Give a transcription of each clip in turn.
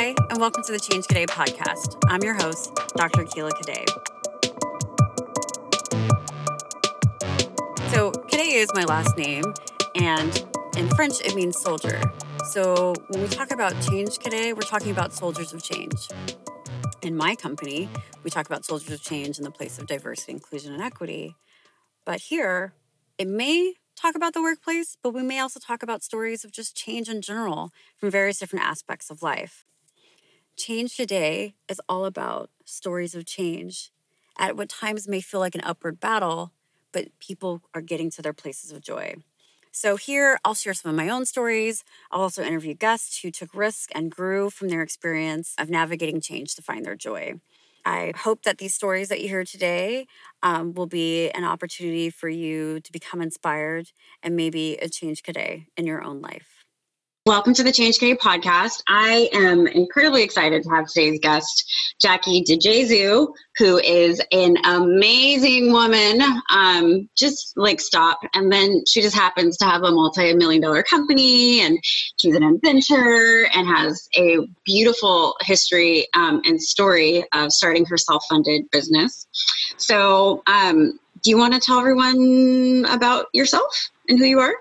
Hi, and welcome to the Change Cadet podcast. I'm your host, Dr. Akilah Cadet. So, Cadet is my last name, and in French, it means soldier. So, when we talk about Change Cadet, we're talking about soldiers of change. In my company, we talk about soldiers of change in the place of diversity, inclusion, and equity. But here, it may talk about the workplace, but we may also talk about stories of just change in general from various different aspects of life. Change Today is all about stories of change at what times may feel like an upward battle, but people are getting to their places of joy. So here, I'll share some of my own stories. I'll also interview guests who took risks and grew from their experience of navigating change to find their joy. I hope that these stories that you hear today will be an opportunity for you to become inspired and maybe a Change Cadet in your own life. Welcome to the Change Cadet podcast. I am incredibly excited to have today's guest, Jackie DeJesus, who is an amazing woman. Just like stop. And then she just happens to have a multi-million-dollar company, and she's an inventor and has a beautiful history and story of starting her self-funded business. So do you want to tell everyone about yourself and who you are?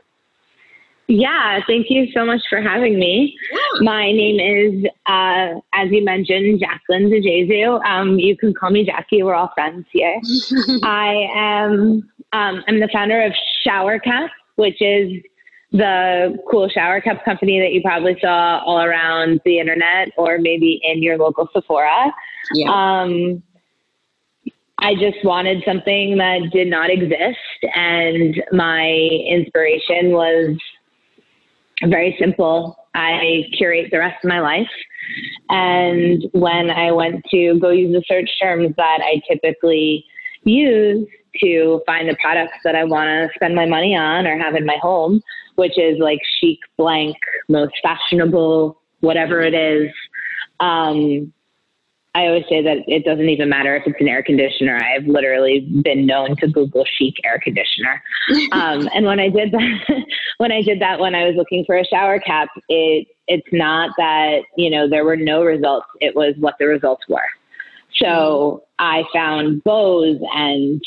Yeah, thank you so much for having me. Yeah. My name is, as you mentioned, Jacqueline DeJesus. You can call me Jackie. We're all friends here. I am I'm the founder of Shower Cap, which is the cool shower cap company that you probably saw all around the internet or maybe in your local Sephora. Yeah. I just wanted something that did not exist, and my inspiration was very simple. I curate the rest of my life. And when I went to go use the search terms that I typically use to find the products that I want to spend my money on or have in my home, which is like chic, blank, most fashionable, whatever it is. I always say that it doesn't even matter if it's an air conditioner. I've literally been known to Google chic air conditioner. And when I did that, when I was looking for a shower cap, it's not that, you know, there were no results. It was what the results were. So I found bows and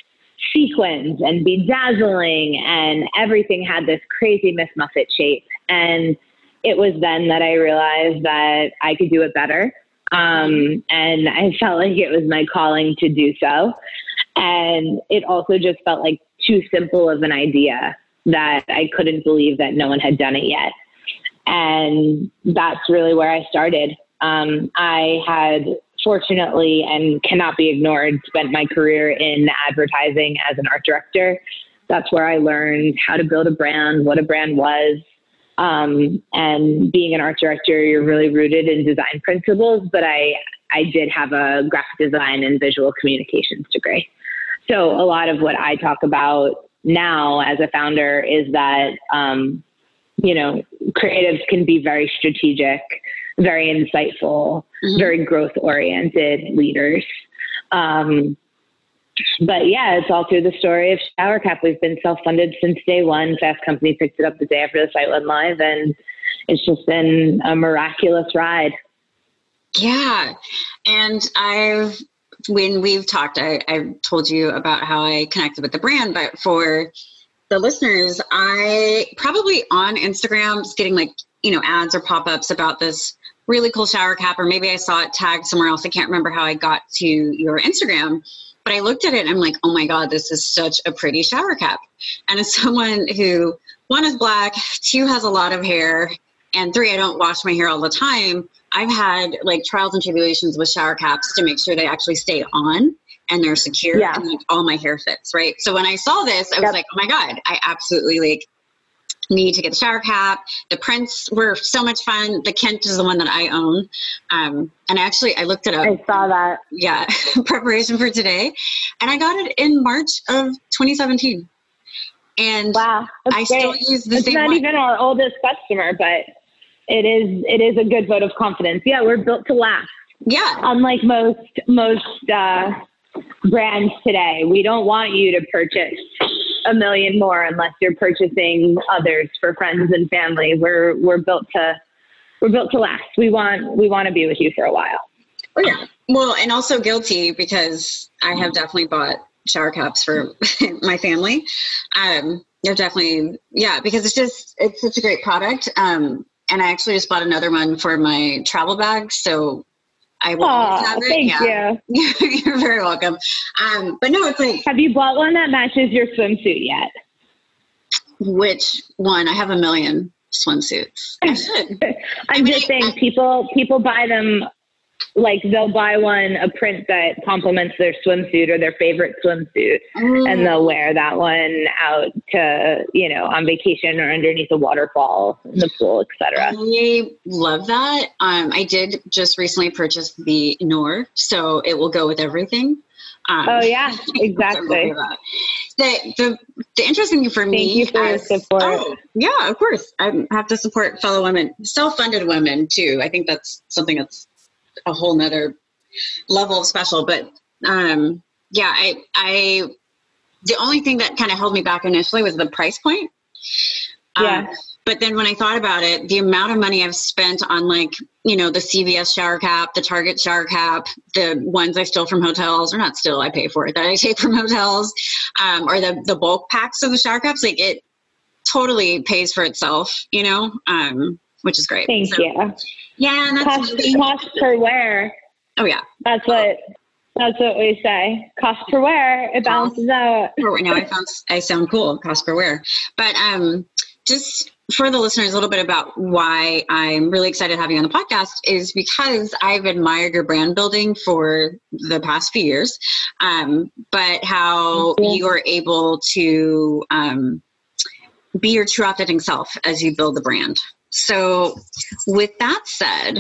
sequins and bedazzling, and everything had this crazy Miss Muffet shape. And it was then that I realized that I could do it better. And I felt like it was my calling to do so. And it also just felt like too simple of an idea that I couldn't believe that no one had done it yet. And that's really where I started. I had fortunately, and cannot be ignored, spent my career in advertising as an art director. That's where I learned how to build a brand, what a brand was. And being an art director, you're really rooted in design principles, but I did have a graphic design and visual communications degree. So a lot of what I talk about now as a founder is that, you know, creatives can be very strategic, very insightful, very growth oriented leaders. But yeah, it's all through the story of Shower Cap. We've been self-funded since day one. Fast Company picked it up the day after the site went live, and it's just been a miraculous ride. Yeah. And when we've talked, I've told you about how I connected with the brand, but for the listeners, I probably on Instagram is getting like, you know, ads or pop-ups about this really cool shower cap, or maybe I saw it tagged somewhere else. I can't remember how I got to your Instagram. But I looked at it and I'm like, oh my God, this is such a pretty shower cap. And as someone who, one is black, two has a lot of hair, and three, I don't wash my hair all the time, I've had like trials and tribulations with shower caps to make sure they actually stay on and they're secure and like all my hair fits, right? So when I saw this, I was like, oh my God, I absolutely like need to get the shower cap. The prints were so much fun. The Kent is the one that I own. And actually I looked it up. I saw that. Yeah. Preparation for today. And I got it in March of 2017. And wow, I still use the same one. It's not even our oldest customer, but it is a good vote of confidence. Yeah. We're built to last. Yeah. Unlike most brands today, we don't want you to purchase a million more unless you're purchasing others for friends and family. We're built to we're built to last. We want to be with you for a while. Oh, yeah. Well, and also guilty because I have definitely bought shower caps for my family. They're definitely, yeah, because it's such a great product. And I actually just bought another one for my travel bag. So I will have it. Thank you. You're very welcome. But no, it's like, have you bought one that matches your swimsuit yet? Which one? I have a million swimsuits. I should. I'm just saying people buy them. Like they'll buy one, a print that complements their swimsuit or their favorite swimsuit, and they'll wear that one out to, on vacation or underneath a waterfall, in the pool, etc. I love that. I did just recently purchase the Noor, so it will go with everything. Oh yeah, exactly. The interesting thing for me. Thank you for your support. Oh, yeah, of course. I have to support fellow women, self-funded women too. I think that's something that's a whole nother level of special, but I the only thing that kind of held me back initially was the price point. But then when I thought about it, the amount of money I've spent on the CVS shower cap, the Target shower cap, the ones I steal from hotels, or not steal, I pay for it, that I take from hotels, or the bulk packs of the shower caps, it totally pays for itself, which is great. Thank you. Yeah, and that's cost per wear. Oh yeah, that's what we say. Cost per wear, it balances out. Now I sound cool. Cost per wear, but just for the listeners, a little bit about why I'm really excited having you on the podcast is because I've admired your brand building for the past few years, but how you are able to be your true authentic self as you build the brand. So with that said,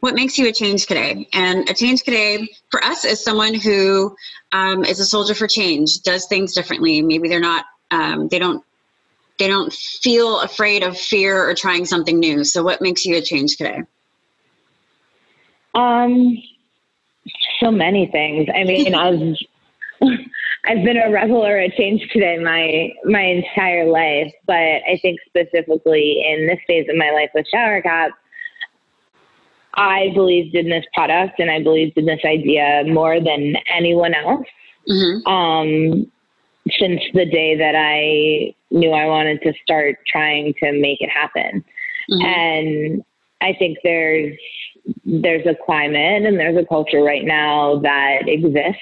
what makes you a Change Cadet? And a Change Cadet for us is someone who is a soldier for change, does things differently. Maybe they're not, they don't feel afraid of fear or trying something new. So what makes you a Change Cadet? So many things. I mean, I've been a rebel or a Change Cadet my entire life, but I think specifically in this phase of my life with Shower Cap, I believed in this product and I believed in this idea more than anyone else. Mm-hmm. Since the day that I knew I wanted to start trying to make it happen. Mm-hmm. And I think there's a climate and there's a culture right now that exists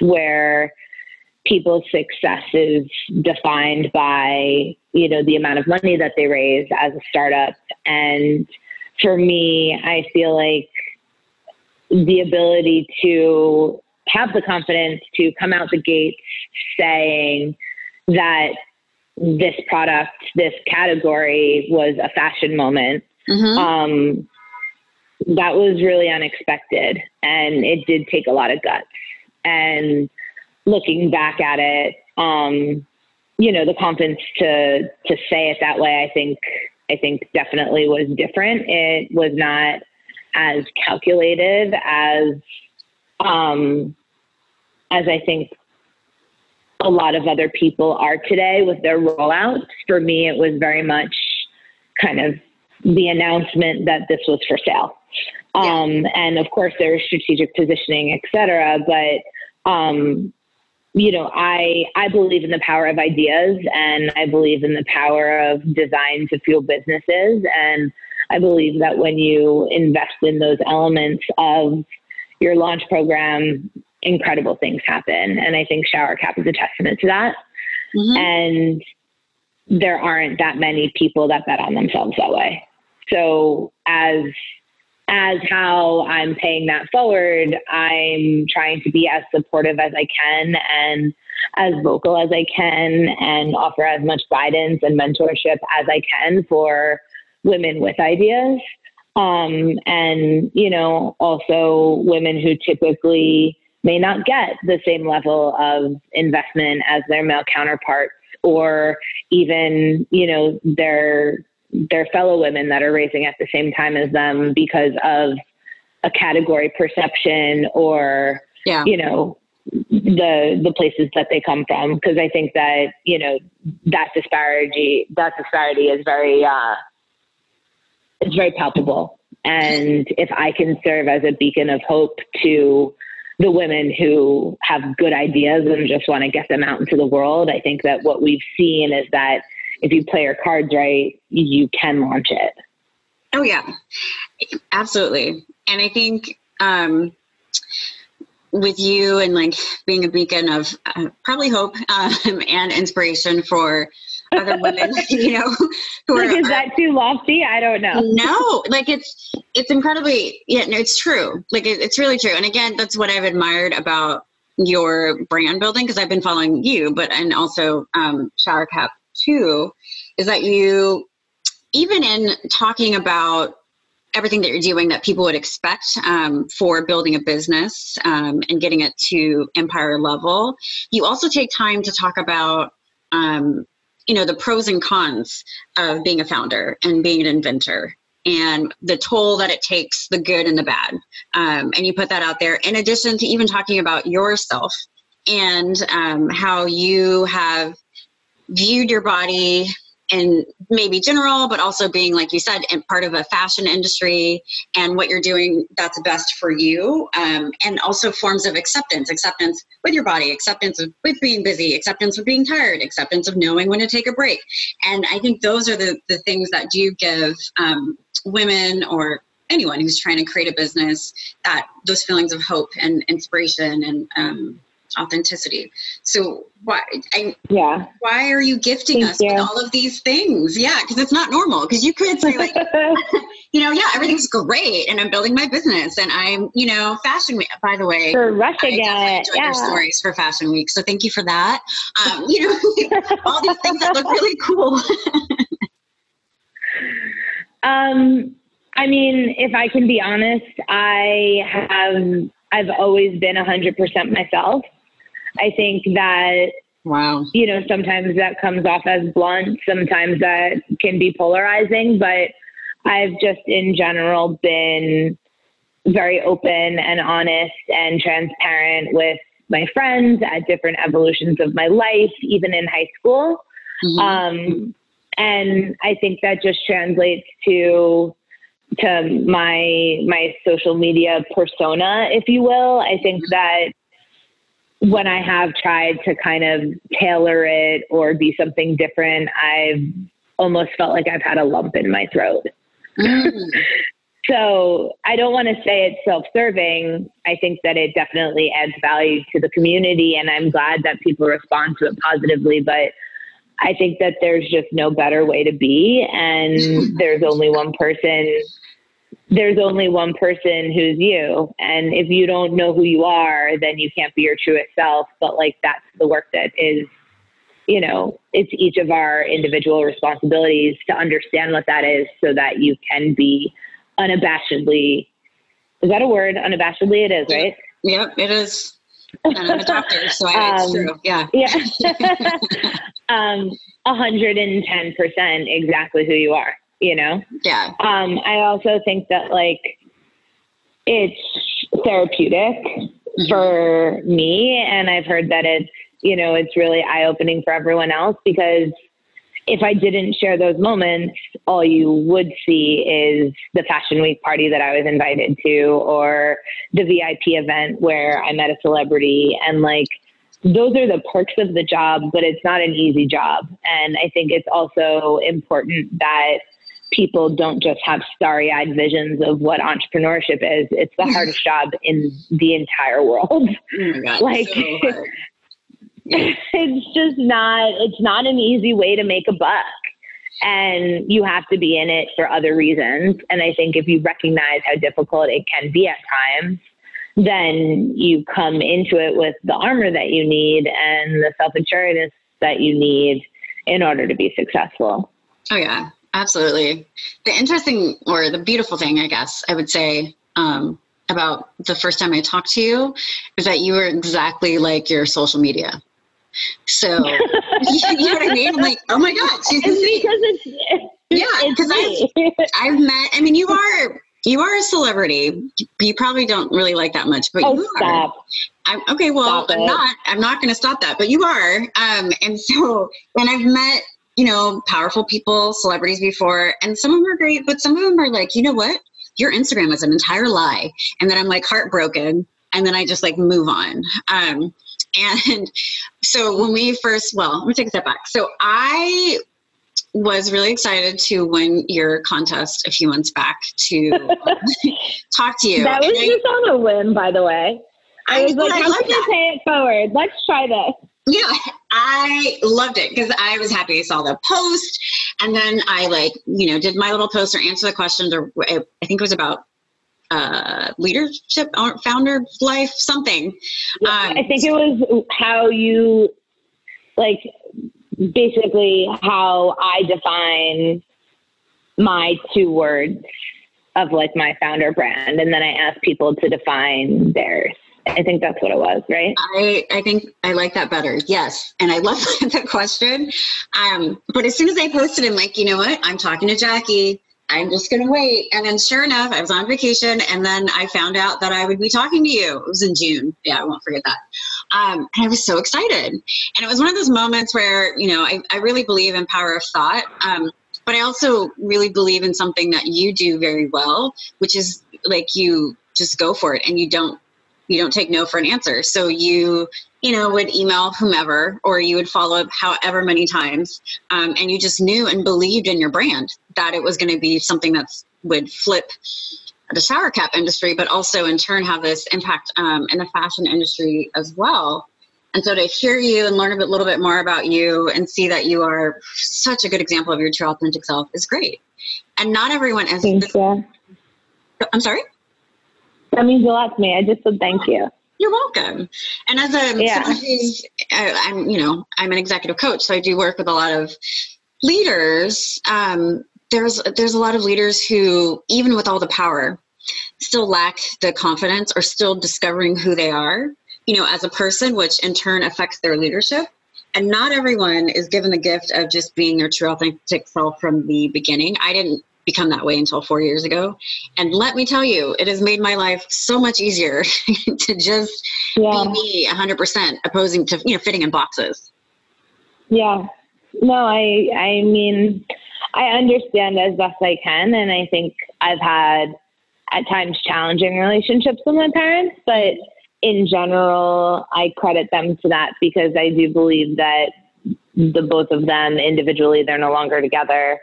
where people's success is defined by, the amount of money that they raise as a startup. And for me, I feel like the ability to have the confidence to come out the gate saying that this product, this category was a fashion moment. Mm-hmm. That was really unexpected and it did take a lot of guts. And looking back at it, the confidence to say it that way, I think definitely was different. It was not as calculated as I think a lot of other people are today with their rollouts. For me, it was very much kind of the announcement that this was for sale. And of course there was strategic positioning, et cetera, but, I believe in the power of ideas and I believe in the power of design to fuel businesses. And I believe that when you invest in those elements of your launch program, incredible things happen. And I think Shower Cap is a testament to that. Mm-hmm. And there aren't that many people that bet on themselves that way. So as how I'm paying that forward, I'm trying to be as supportive as I can and as vocal as I can and offer as much guidance and mentorship as I can for women with ideas. Also women who typically may not get the same level of investment as their male counterparts or even, their fellow women that are raising at the same time as them because of a category perception or, the places that they come from. Cause I think that, that disparity is very, it's very palpable. And if I can serve as a beacon of hope to the women who have good ideas and just want to get them out into the world, I think that what we've seen is that if you play your cards right, you can launch it. Oh, yeah, absolutely. And I think with you and like being a beacon of probably hope and inspiration for other women, you know, who like, is that too lofty? I don't know. No, like it's incredibly, yeah, no, it's true. Like it's really true. And again, that's what I've admired about your brand building, because I've been following you, but, and also Shower Cap too, is that you, even in talking about everything that you're doing that people would expect for building a business and getting it to empire level, you also take time to talk about, you know, the pros and cons of being a founder and being an inventor and the toll that it takes, the good and the bad. And you put that out there in addition to even talking about yourself and how you have viewed your body and maybe general, but also being, like you said, and part of a fashion industry and what you're doing that's best for you. And also forms of acceptance with your body, acceptance with being busy, acceptance with being tired, acceptance of knowing when to take a break. And I think those are the things that do give women or anyone who's trying to create a business that those feelings of hope and inspiration and authenticity. So why are you gifting us with all of these things? Yeah, because it's not normal. Because you could say like, you know, yeah, everything's great, and I'm building my business, and I'm, you know, Fashion Week. By the way, for rushing it, yeah. Your stories for Fashion Week, so thank you for that. You know, all these things that look really cool. I mean, if I can be honest, I've always been 100% myself. I think that, wow, you know, sometimes that comes off as blunt, sometimes that can be polarizing, but I've just in general been very open and honest and transparent with my friends at different evolutions of my life, even in high school. Mm-hmm. And I think that just translates to my social media persona, if you will. I think that when I have tried to kind of tailor it or be something different, I've almost felt like I've had a lump in my throat. Mm. So I don't want to say it's self-serving. I think that it definitely adds value to the community, and I'm glad that people respond to it positively, but I think that there's just no better way to be. And there's only one person who's you. And if you don't know who you are, then you can't be your truest self. But like, that's the work that is, you know, it's each of our individual responsibilities to understand what that is so that you can be unabashedly, is that a word? Unabashedly it is, right? Yep, it is. And I'm a doctor, so it's true. Yeah. Yeah. 110% exactly who you are, you know? Yeah. I also think that like it's therapeutic for me, and I've heard that it's, you know, it's really eye-opening for everyone else, because if I didn't share those moments, all you would see is the Fashion Week party that I was invited to or the VIP event where I met a celebrity. And like, those are the perks of the job, but it's not an easy job. And I think it's also important that people don't just have starry-eyed visions of what entrepreneurship is. It's the hardest job in the entire world. Oh my God, like, so hard. It's just not, it's not an easy way to make a buck, and you have to be in it for other reasons. And I think if you recognize how difficult it can be at times, then you come into it with the armor that you need and the self-assurance that you need in order to be successful. Oh yeah, absolutely. The interesting, or the beautiful thing, I guess I would say, about the first time I talked to you, is that you were exactly like your social media. So you know what I mean? I'm like, oh my God, she's the same. I've met, I mean, you are a celebrity. You probably don't really like that much, but you are. I'm not going to stop that, but you are. And so, and I've met, you know, powerful people, celebrities before, and some of them are great, but some of them are like, you know what? Your Instagram is an entire lie. And then I'm like heartbroken. And then I just like move on. And so when we first, well, let me take a step back. So I was really excited to win your contest a few months back to talk to you. That was just on a whim, by the way. I was like, how can you pay it forward? Let's try this. Yeah, I loved it because I was happy I saw the post. And then I like, you know, did my little post or answer the question to, I think it was about leadership, founder life, something. Yeah, I think it was how you, like, basically how I define my two words of like my founder brand. And then I asked people to define theirs. I think that's what it was, right? I think I like that better. Yes. And I love that question. But as soon as I posted, I'm like, you know what? I'm talking to Jackie. I'm just going to wait. And then sure enough, I was on vacation. And then I found out that I would be talking to you. It was in June. Yeah, I won't forget that. And I was so excited. And it was one of those moments where, you know, I really believe in power of thought. But I also really believe in something that you do very well, which is like you just go for it and you don't take no for an answer. So you know, would email whomever, or you would follow up however many times. And you just knew and believed in your brand that it was going to be something that would flip the shower cap industry, but also in turn have this impact in the fashion industry as well. And so to hear you and learn a little bit more about you and see that you are such a good example of your true authentic self is great. And not everyone is. I'm sorry? That means a lot to me. I just said thank you. You're welcome. And as I'm an executive coach, so I do work with a lot of leaders. There's a lot of leaders who, even with all the power, still lack the confidence or still discovering who they are, you know, as a person, which in turn affects their leadership. And not everyone is given the gift of just being their true authentic self from the beginning. I didn't become that way until 4 years ago. And let me tell you, it has made my life so much easier to just be me 100% opposing to, you know, fitting in boxes. Yeah. No, I mean, I understand as best I can. And I think I've had at times challenging relationships with my parents, but in general, I credit them for that because I do believe that the both of them individually, they're no longer together,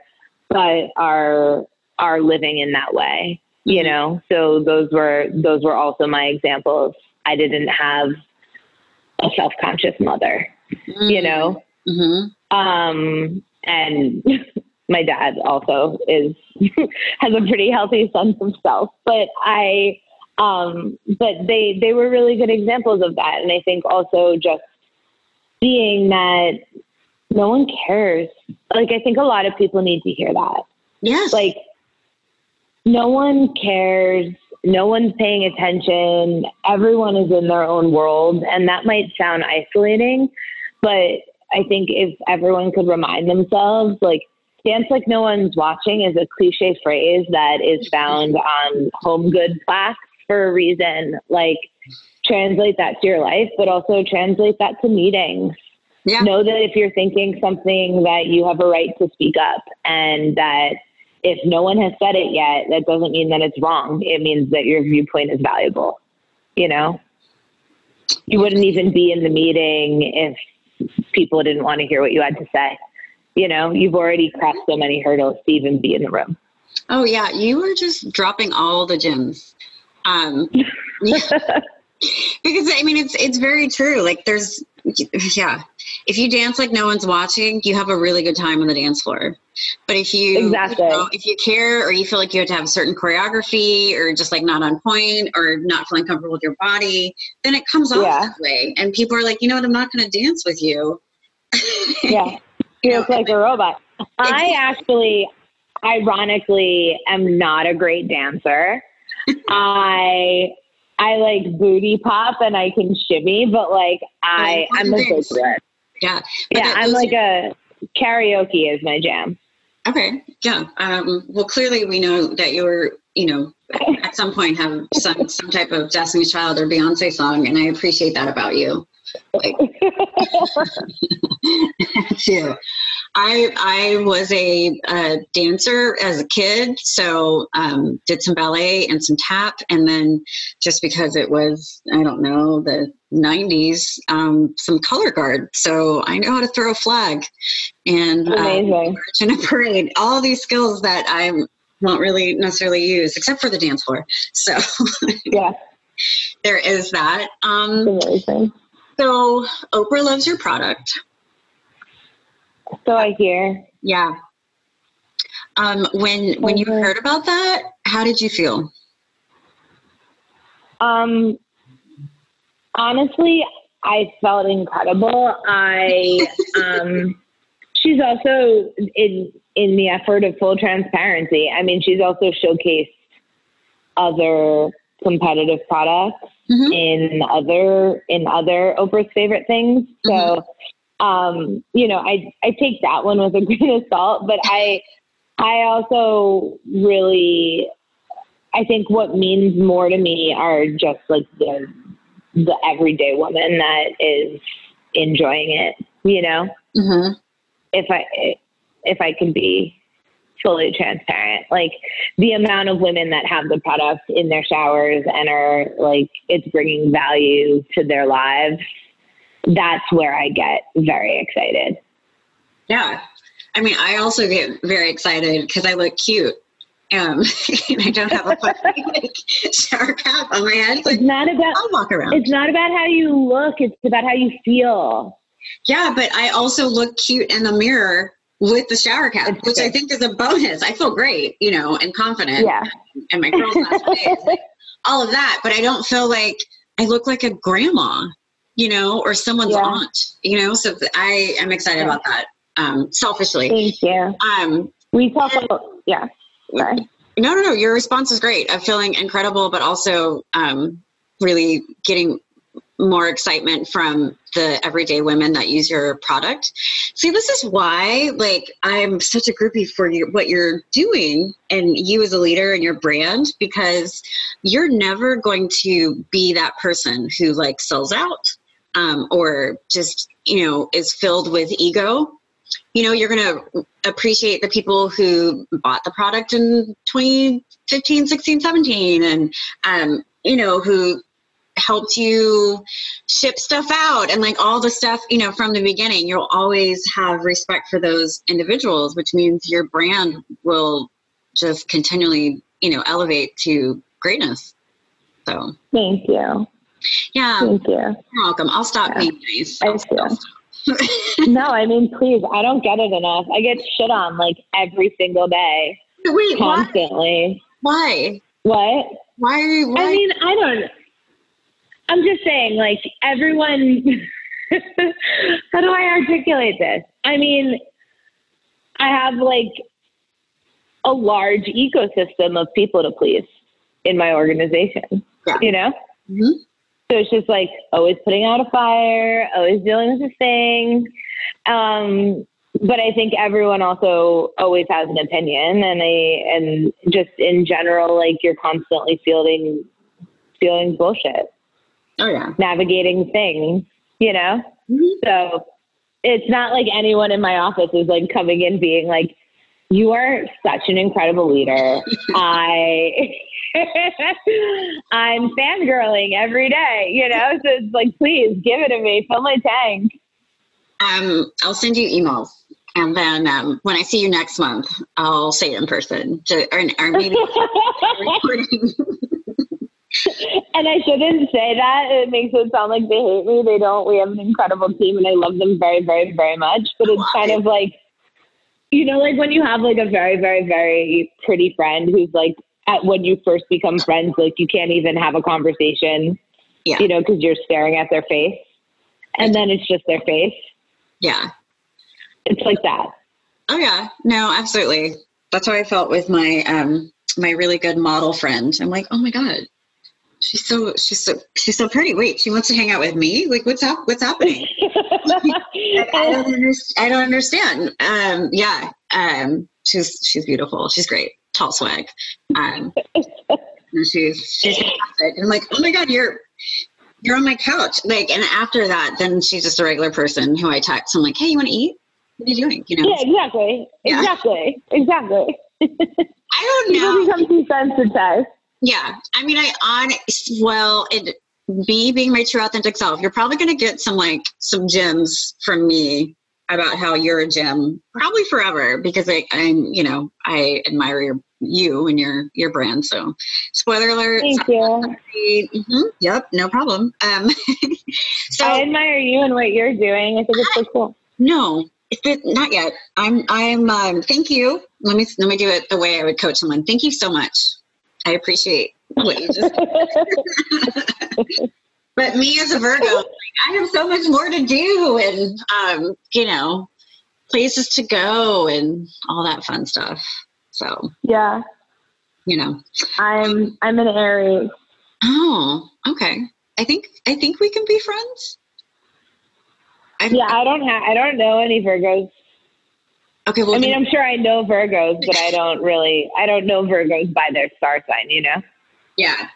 but are living in that way, you know? So those were also my examples. I didn't have a self-conscious mother, you know? Mm-hmm. And my dad also has a pretty healthy sense of self, but they were really good examples of that. And I think also just seeing that no one cares. Like, I think a lot of people need to hear that. Yes. Like, no one cares. No one's paying attention. Everyone is in their own world. And that might sound isolating, but I think if everyone could remind themselves, like, dance like no one's watching is a cliche phrase that is found on home good plaques for a reason. Like, translate that to your life, but also translate that to meetings. Yeah. Know that if you're thinking something that you have a right to speak up, and that if no one has said it yet, that doesn't mean that it's wrong. It means that your viewpoint is valuable. You know, you wouldn't even be in the meeting if people didn't want to hear what you had to say. You know, you've already crossed so many hurdles to even be in the room. Oh yeah. You were just dropping all the gems. Because I mean, it's very true. Like if you dance like no one's watching, you have a really good time on the dance floor. But if you care, or you feel like you have to have a certain choreography, or just like not on point, or not feeling comfortable with your body, then it comes off that way. And people are like, you know what? I'm not going to dance with you. Yeah. You look like a robot. I actually, ironically, am not a great dancer. I like booty pop and I can shimmy, but like I'm a dancer. Yeah. I'm like a karaoke is my jam. Okay. Yeah. Well, clearly we know that you're, you know, at some point have some type of Destiny's Child or Beyonce song. And I appreciate that about you. Like, too. I was a dancer as a kid, so did some ballet and some tap, and then just because it was, I don't know, the 90s, some color guard. So I know how to throw a flag and march in a parade. All these skills that I won't really necessarily use, except for the dance floor. So yeah, there is that. Amazing. So Oprah loves your product. So I hear. Yeah. When you heard about that, how did you feel? Honestly, I felt incredible. She's also in the effort of full transparency. I mean, she's also showcased other competitive products mm-hmm. in other Oprah's favorite things. So, I take that one with a grain of salt, but I also really, I think what means more to me are just like the everyday woman that is enjoying it, you know, mm-hmm. if I can be fully transparent, like the amount of women that have the product in their showers and are like, it's bringing value to their lives. That's where I get very excited. Yeah. I mean, I also get very excited because I look cute. And I don't have a fucking shower cap on my head. It's not about, I'll walk around. It's not about how you look. It's about how you feel. Yeah. But I also look cute in the mirror with the shower cap, it's which good. I think is a bonus. I feel great, you know, and confident. Yeah. And my girls last days, like, all of that. But I don't feel like I look like a grandma, you know, or someone's aunt, you know? So I am excited about that. Selfishly. Thank you. We talk about, Sorry. No. Your response is great. I'm feeling incredible, but also, really getting more excitement from the everyday women that use your product. See, this is why, like, I'm such a groupie for you, what you're doing and you as a leader and your brand, because you're never going to be that person who like sells out, or just, you know, is filled with ego. You know, you're going to appreciate the people who bought the product in 2015, 16, 17, and, you know, who helped you ship stuff out and like all the stuff, you know, from the beginning. You'll always have respect for those individuals, which means your brand will just continually, you know, elevate to greatness. So thank you. Yeah. Thank you. You're welcome. I'll stop being nice. I'll stop. No, I mean, please, I don't get it enough. I get shit on like every single day. Wait, constantly. Why? What? Why are you? I mean, I don't know. I'm just saying, like, everyone, how do I articulate this? I mean, I have like a large ecosystem of people to please in my organization, you know? Mm-hmm. So it's just like always putting out a fire, always dealing with a thing. But I think everyone also always has an opinion, and just in general, like you're constantly fielding bullshit. Oh yeah. Navigating things, you know? Mm-hmm. So it's not like anyone in my office is like coming in being like, you are such an incredible leader. I'm fangirling every day, you know? So it's like, please give it to me. Fill my tank. I'll send you emails. And then when I see you next month, I'll say it in person. Or maybe recording. And I shouldn't say that. It makes it sound like they hate me. They don't. We have an incredible team and I love them very, very, very much. But it's kind of like, you know, like when you have like a very, very, very pretty friend who's like, when you first become friends, like you can't even have a conversation, you know, because you're staring at their face and then it's just their face. Yeah. It's like that. Oh yeah. No, absolutely. That's how I felt with my, my really good model friend. I'm like, oh my God, she's so pretty. Wait, she wants to hang out with me? Like what's happening? I don't understand. She's beautiful. She's great. Tall swag. She's fantastic. And I'm like, oh my God, you're on my couch. Like, and after that, then she's just a regular person who I text. I'm like, hey, you want to eat? What are you doing? You know? Yeah, exactly. Yeah. Exactly. I don't know. People become desensitized. Yeah. I mean, me being my true authentic self, you're probably going to get some gems from me about how you're a gem probably forever, because I admire you and your brand. So spoiler alert. Thank you. Mm-hmm. Yep. No problem. So I admire you and what you're doing. I think it's so cool. No, not yet. Thank you. Let me do it the way I would coach someone. Thank you so much. I appreciate what you just said. But me as a Virgo, I have so much more to do and, places to go and all that fun stuff. So, yeah, I'm an Aries. Oh, okay. I think we can be friends. I don't know any Virgos. Okay. Well, I'm sure I know Virgos, but I don't know Virgos by their star sign, Yeah.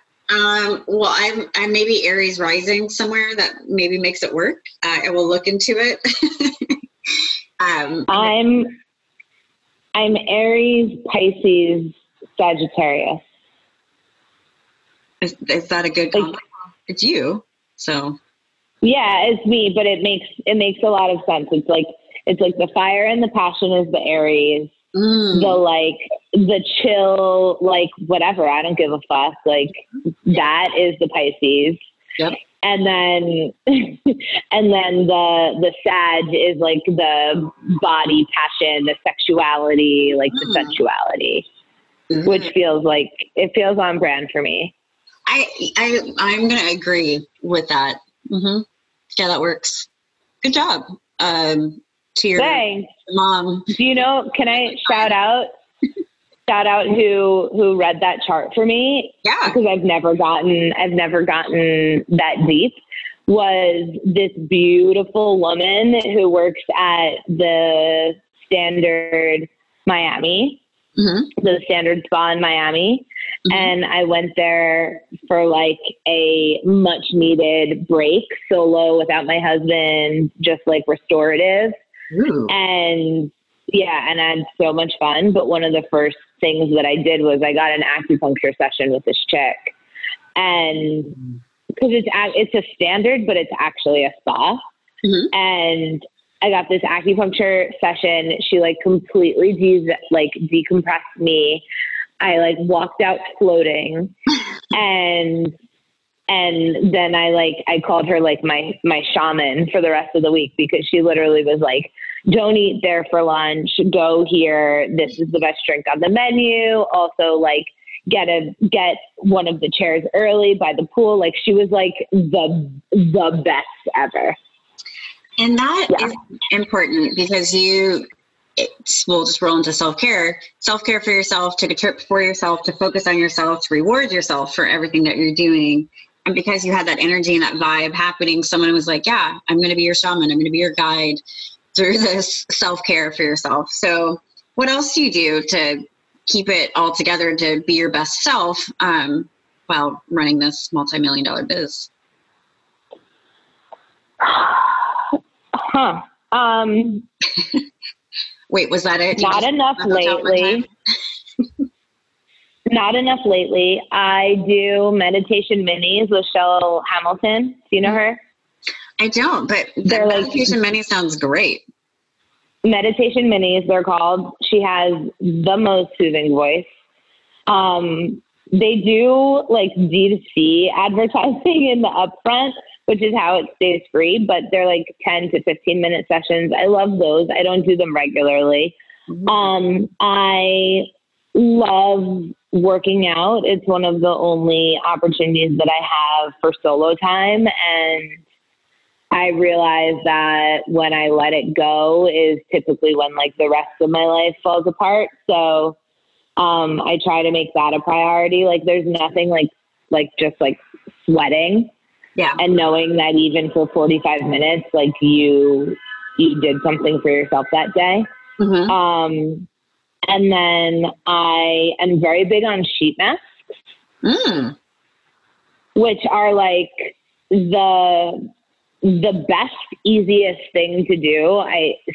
Well, I'm maybe Aries rising somewhere that maybe makes it work. I will look into it. I'm Aries, Pisces, Sagittarius. Is that a good combo? It's you. So. Yeah, it's me, but it makes a lot of sense. It's like the fire and the passion is the Aries. The chill, whatever, I don't give a fuck. That is the Pisces. Yep. And then the Sag is the body passion, the sexuality, the sensuality, which feels it feels on brand for me. I'm going to agree with that. Mm-hmm. Yeah, that works. Good job. To your mom. Do you know, can I shout out who read that chart for me? Yeah. Because I've never gotten that deep. Was this beautiful woman who works at the Standard Miami, the Standard Spa in Miami. Mm-hmm. And I went there for a much needed break, solo without my husband, just restorative. Ooh. And yeah, and I had so much fun. But one of the first things that I did was I got an acupuncture session with this chick, and because it's a standard, but it's actually a spa. Mm-hmm. And I got this acupuncture session. She completely decompressed me. I walked out floating, and then I called her my shaman for the rest of the week, because she literally was don't eat there for lunch, go here. This is the best drink on the menu. Also get one of the chairs early by the pool. She was the best ever. And that is important, because we'll just roll into self-care for yourself, take a trip for yourself, to focus on yourself, to reward yourself for everything that you're doing. And because you had that energy and that vibe happening, someone was yeah, I'm going to be your shaman. I'm going to be your guide through this self-care for yourself. So what else do you do to keep it all together, to be your best self while running this multi-million-dollar biz? Wait, was that it? Not enough lately. Not enough lately. I do meditation minis with Shell Hamilton. Do you know her? I don't, but the meditation mini sounds great. Meditation minis, they're called. She has the most soothing voice. They do D2C advertising in the upfront, which is how it stays free, but they're 10 to 15 minute sessions. I love those. I don't do them regularly. I love working out. It's one of the only opportunities that I have for solo time. And I realize that when I let it go is typically when the rest of my life falls apart. So I try to make that a priority. There's nothing just sweating. Yeah. And knowing that even for 45 minutes, you did something for yourself that day. Mm-hmm. And then I am very big on sheet masks, which are the best, easiest thing to do.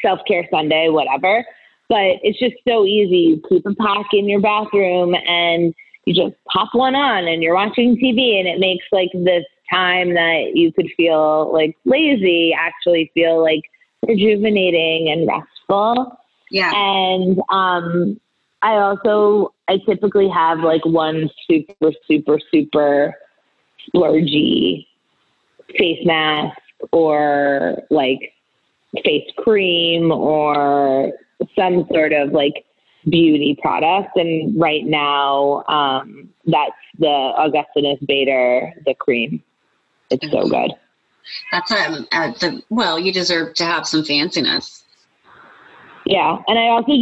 Self-care Sunday, whatever. But it's just so easy. You keep a pack in your bathroom and you just pop one on and you're watching TV, and it makes like this time that you could feel like lazy actually feel like rejuvenating and restful. Yeah. And I typically have like one super splurgy face mask or like face cream or some sort of like beauty product. And right now, that's the Augustinus Bader, the cream. It's so good. That's well, you deserve to have some fanciness. Yeah. And I also,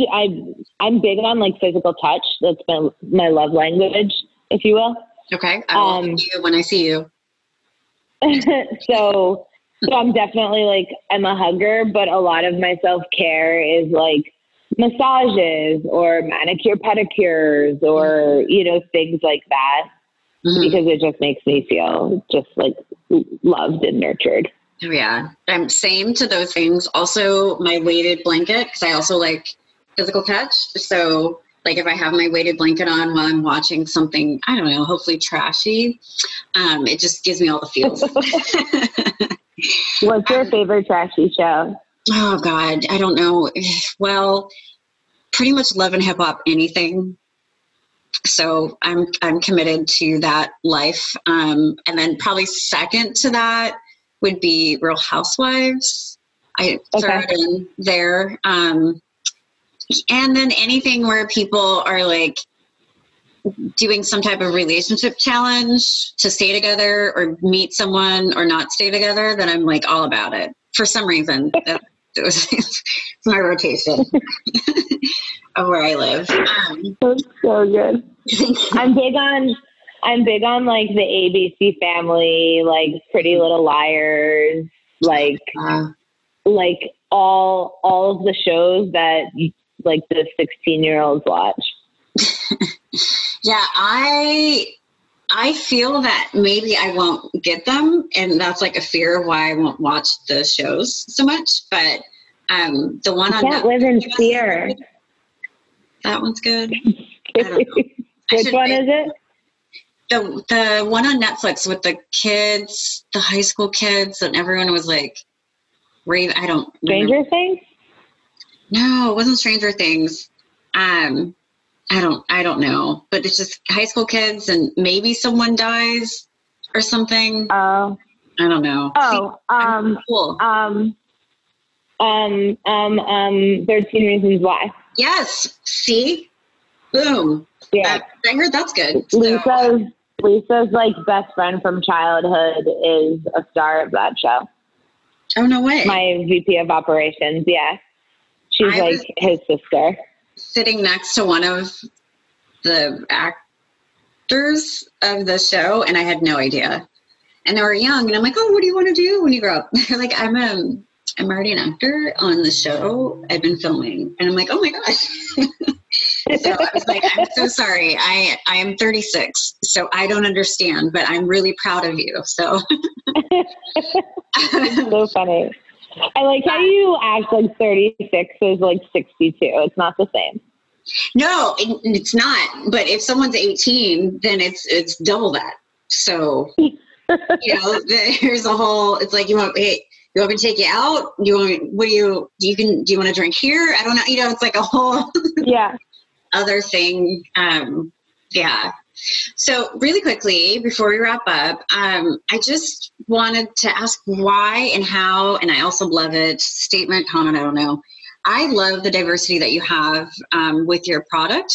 I'm big on like physical touch. That's been my love language, if you will. Okay. I will hug you when I see you. So I'm definitely like, I'm a hugger, but a lot of my self-care is like massages or manicure pedicures or, you know, things like that. Mm-hmm. Because it just makes me feel just like loved and nurtured. Oh, yeah. I'm same to those things. Also my weighted blanket, because I also like physical touch. So like if I have my weighted blanket on while I'm watching something, I don't know, hopefully trashy, it just gives me all the feels. What's your favorite trashy show? Oh God, I don't know. Well, pretty much Love and Hip Hop, anything. So I'm committed to that life. And then probably second to that would be Real Housewives. Third in there. And then anything where people are like doing some type of relationship challenge to stay together or meet someone or not stay together, then I'm like all about it for some reason. It was my rotation of where I live. That's so good. I'm big on like the ABC Family, like Pretty Little Liars, like all of the shows that like the 16-year-olds watch. Yeah, I feel that maybe I won't get them, and that's like a fear of why I won't watch the shows so much. But the one on Netflix, live in fear. That one's good. I don't know. Which one is it? The one on Netflix with the kids, the high school kids, and everyone was like, "Rave." I don't. Stranger Things. No, it wasn't Stranger Things. I don't know, but it's just high school kids and maybe someone dies or something. Oh, I don't know. Oh, cool. 13 Reasons Why. Yes. See? Boom. Yeah. I heard that's good. Lisa's like best friend from childhood is a star of that show. Oh, no way. My VP of operations. Yeah. She's his sister. Sitting next to one of the actors of the show, and I had no idea. And they were young, and I'm like, "Oh, what do you want to do when you grow up?" They're like, I'm already an actor on the show. I've been filming," and I'm like, "Oh my gosh!" So I was like, "I'm so sorry. I am 36, so I don't understand, but I'm really proud of you." So so funny. I like how you act like 36 is like 62. It's not the same. No, it's not. But if someone's 18, then it's double that. So, you know, there's a whole, it's like, you want me to take you out? Do you want to drink here? I don't know. You know, it's like a whole other thing. Yeah. So really quickly, before we wrap up, I just wanted to ask why and how, and I also love it, statement, comment, I don't know. I love the diversity that you have with your product,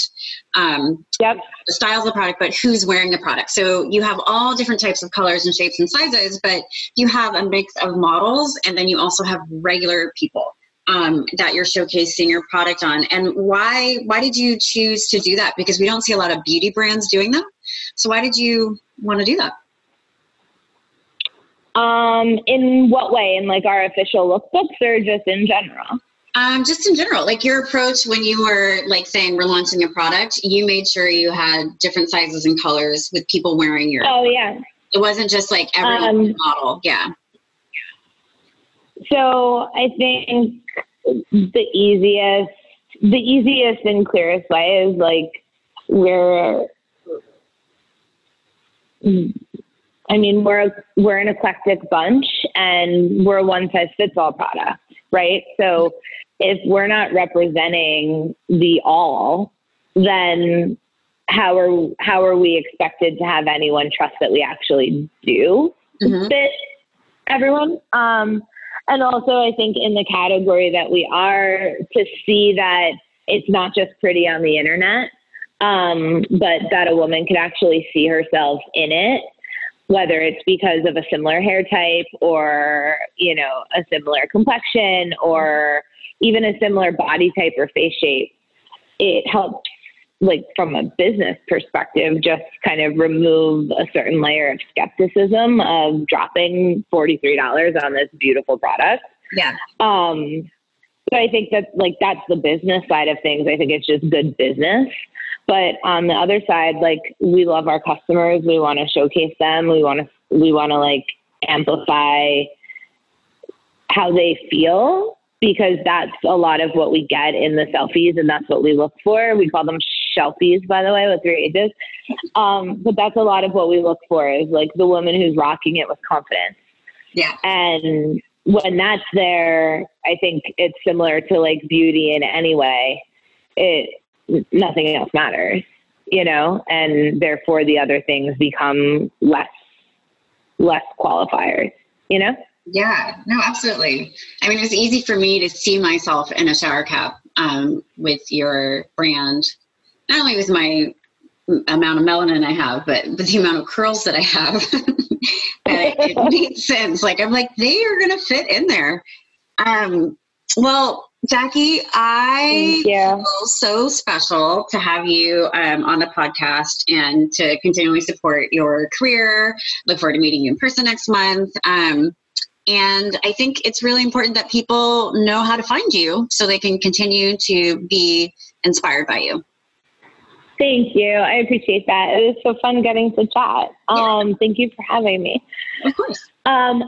the styles of the product, but who's wearing the product. So you have all different types of colors and shapes and sizes, but you have a mix of models, and then you also have regular people that you're showcasing your product on. And why did you choose to do that? Because we don't see a lot of beauty brands doing that. So why did you want to do that? In what way? In like our official lookbooks or just in general? Just in general, like your approach when you were like saying we're launching a product, you made sure you had different sizes and colors with people wearing your. Oh yeah. It wasn't just like every model. Yeah. So I think the easiest and clearest way is like we're an eclectic bunch and we're a one size fits all product, right? So if we're not representing the all, then how are we expected to have anyone trust that we actually do fit everyone? And also I think in the category that we are, to see that it's not just pretty on the internet, but that a woman could actually see herself in it, whether it's because of a similar hair type or, you know, a similar complexion or even a similar body type or face shape. It helps, like, from a business perspective, just kind of remove a certain layer of skepticism of dropping $43 on this beautiful product. Yeah. So I think that, like, that's the business side of things. I think it's just good business. But on the other side, like, we love our customers. We want to showcase them. We want to like amplify how they feel, because that's a lot of what we get in the selfies, and that's what we look for. We call them shelfies, by the way, with 3 H's. But that's a lot of what we look for, is like the woman who's rocking it with confidence. Yeah. And when that's there, I think it's similar to like beauty in any way. Nothing else matters, you know, and therefore the other things become less qualifiers, you know? Yeah, no, absolutely. I mean, it was easy for me to see myself in a shower cap with your brand. Not only with my amount of melanin I have, but with the amount of curls that I have, it made sense. Like, I'm like, they are going to fit in there. Well, Jackie, I feel so special to have you on the podcast and to continually support your career. Look forward to meeting you in person next month. And I think it's really important that people know how to find you so they can continue to be inspired by you. Thank you. I appreciate that. It was so fun getting to chat. Thank you for having me. Of course.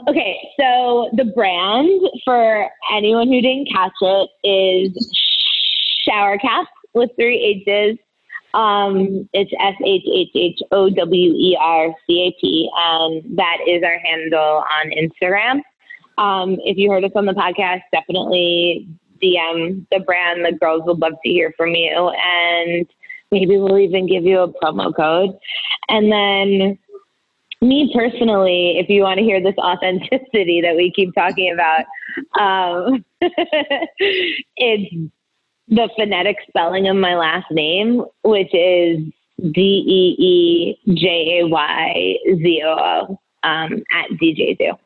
Okay, so the brand, for anyone who didn't catch it, is Shower Cap with 3 H's. It's SHHHOWERCAP, and that is our handle on Instagram. If you heard us on the podcast, definitely DM the brand. The girls would love to hear from you, and maybe we'll even give you a promo code. And then me personally, if you want to hear this authenticity that we keep talking about, it's the phonetic spelling of my last name, which is DEEJAYZOO, at DJZoo.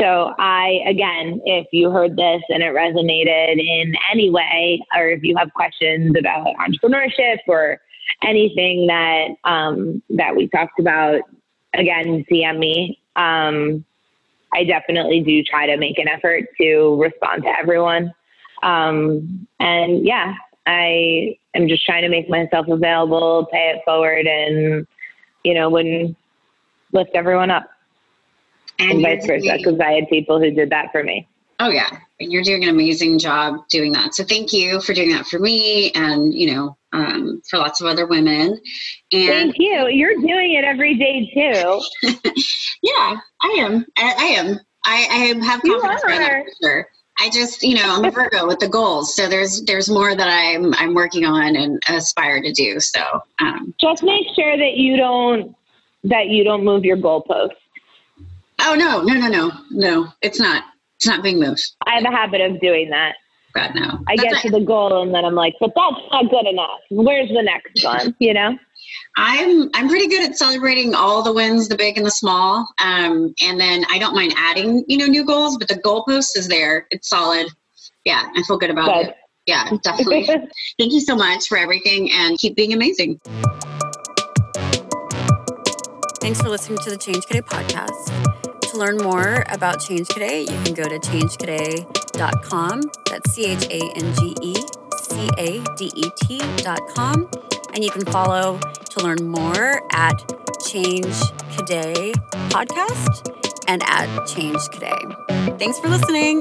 So again, if you heard this and it resonated in any way, or if you have questions about entrepreneurship or anything that we talked about, again, DM me. I definitely do try to make an effort to respond to everyone. And yeah, I am just trying to make myself available, pay it forward, and, you know, wouldn't lift everyone up. And vice versa, because I had people who did that for me. Oh, yeah. And you're doing an amazing job doing that. So thank you for doing that for me and, you know, for lots of other women. And thank you. You're doing it every day, too. Yeah, I am. I am. I have confidence by that, for sure. I just, you know, I'm a Virgo with the goals. So there's more that I'm working on and aspire to do. So just make sure that you don't move your goalposts. Oh, no, it's not being moved. I have a habit of doing that. God, no. I get to the goal and then I'm like, but that's not good enough. Where's the next one? You know, I'm pretty good at celebrating all the wins, the big and the small. And then I don't mind adding, you know, new goals, but the goalpost is there. It's solid. Yeah. I feel good about it. Yeah, definitely. Thank you so much for everything, and keep being amazing. Thanks for listening to the Change Cadet podcast. To learn more about Change Cadet, you can go to changecadet.com. That's CHANGECADET.com. And you can follow to learn more at Change Cadet podcast and at Change Cadet. Thanks for listening.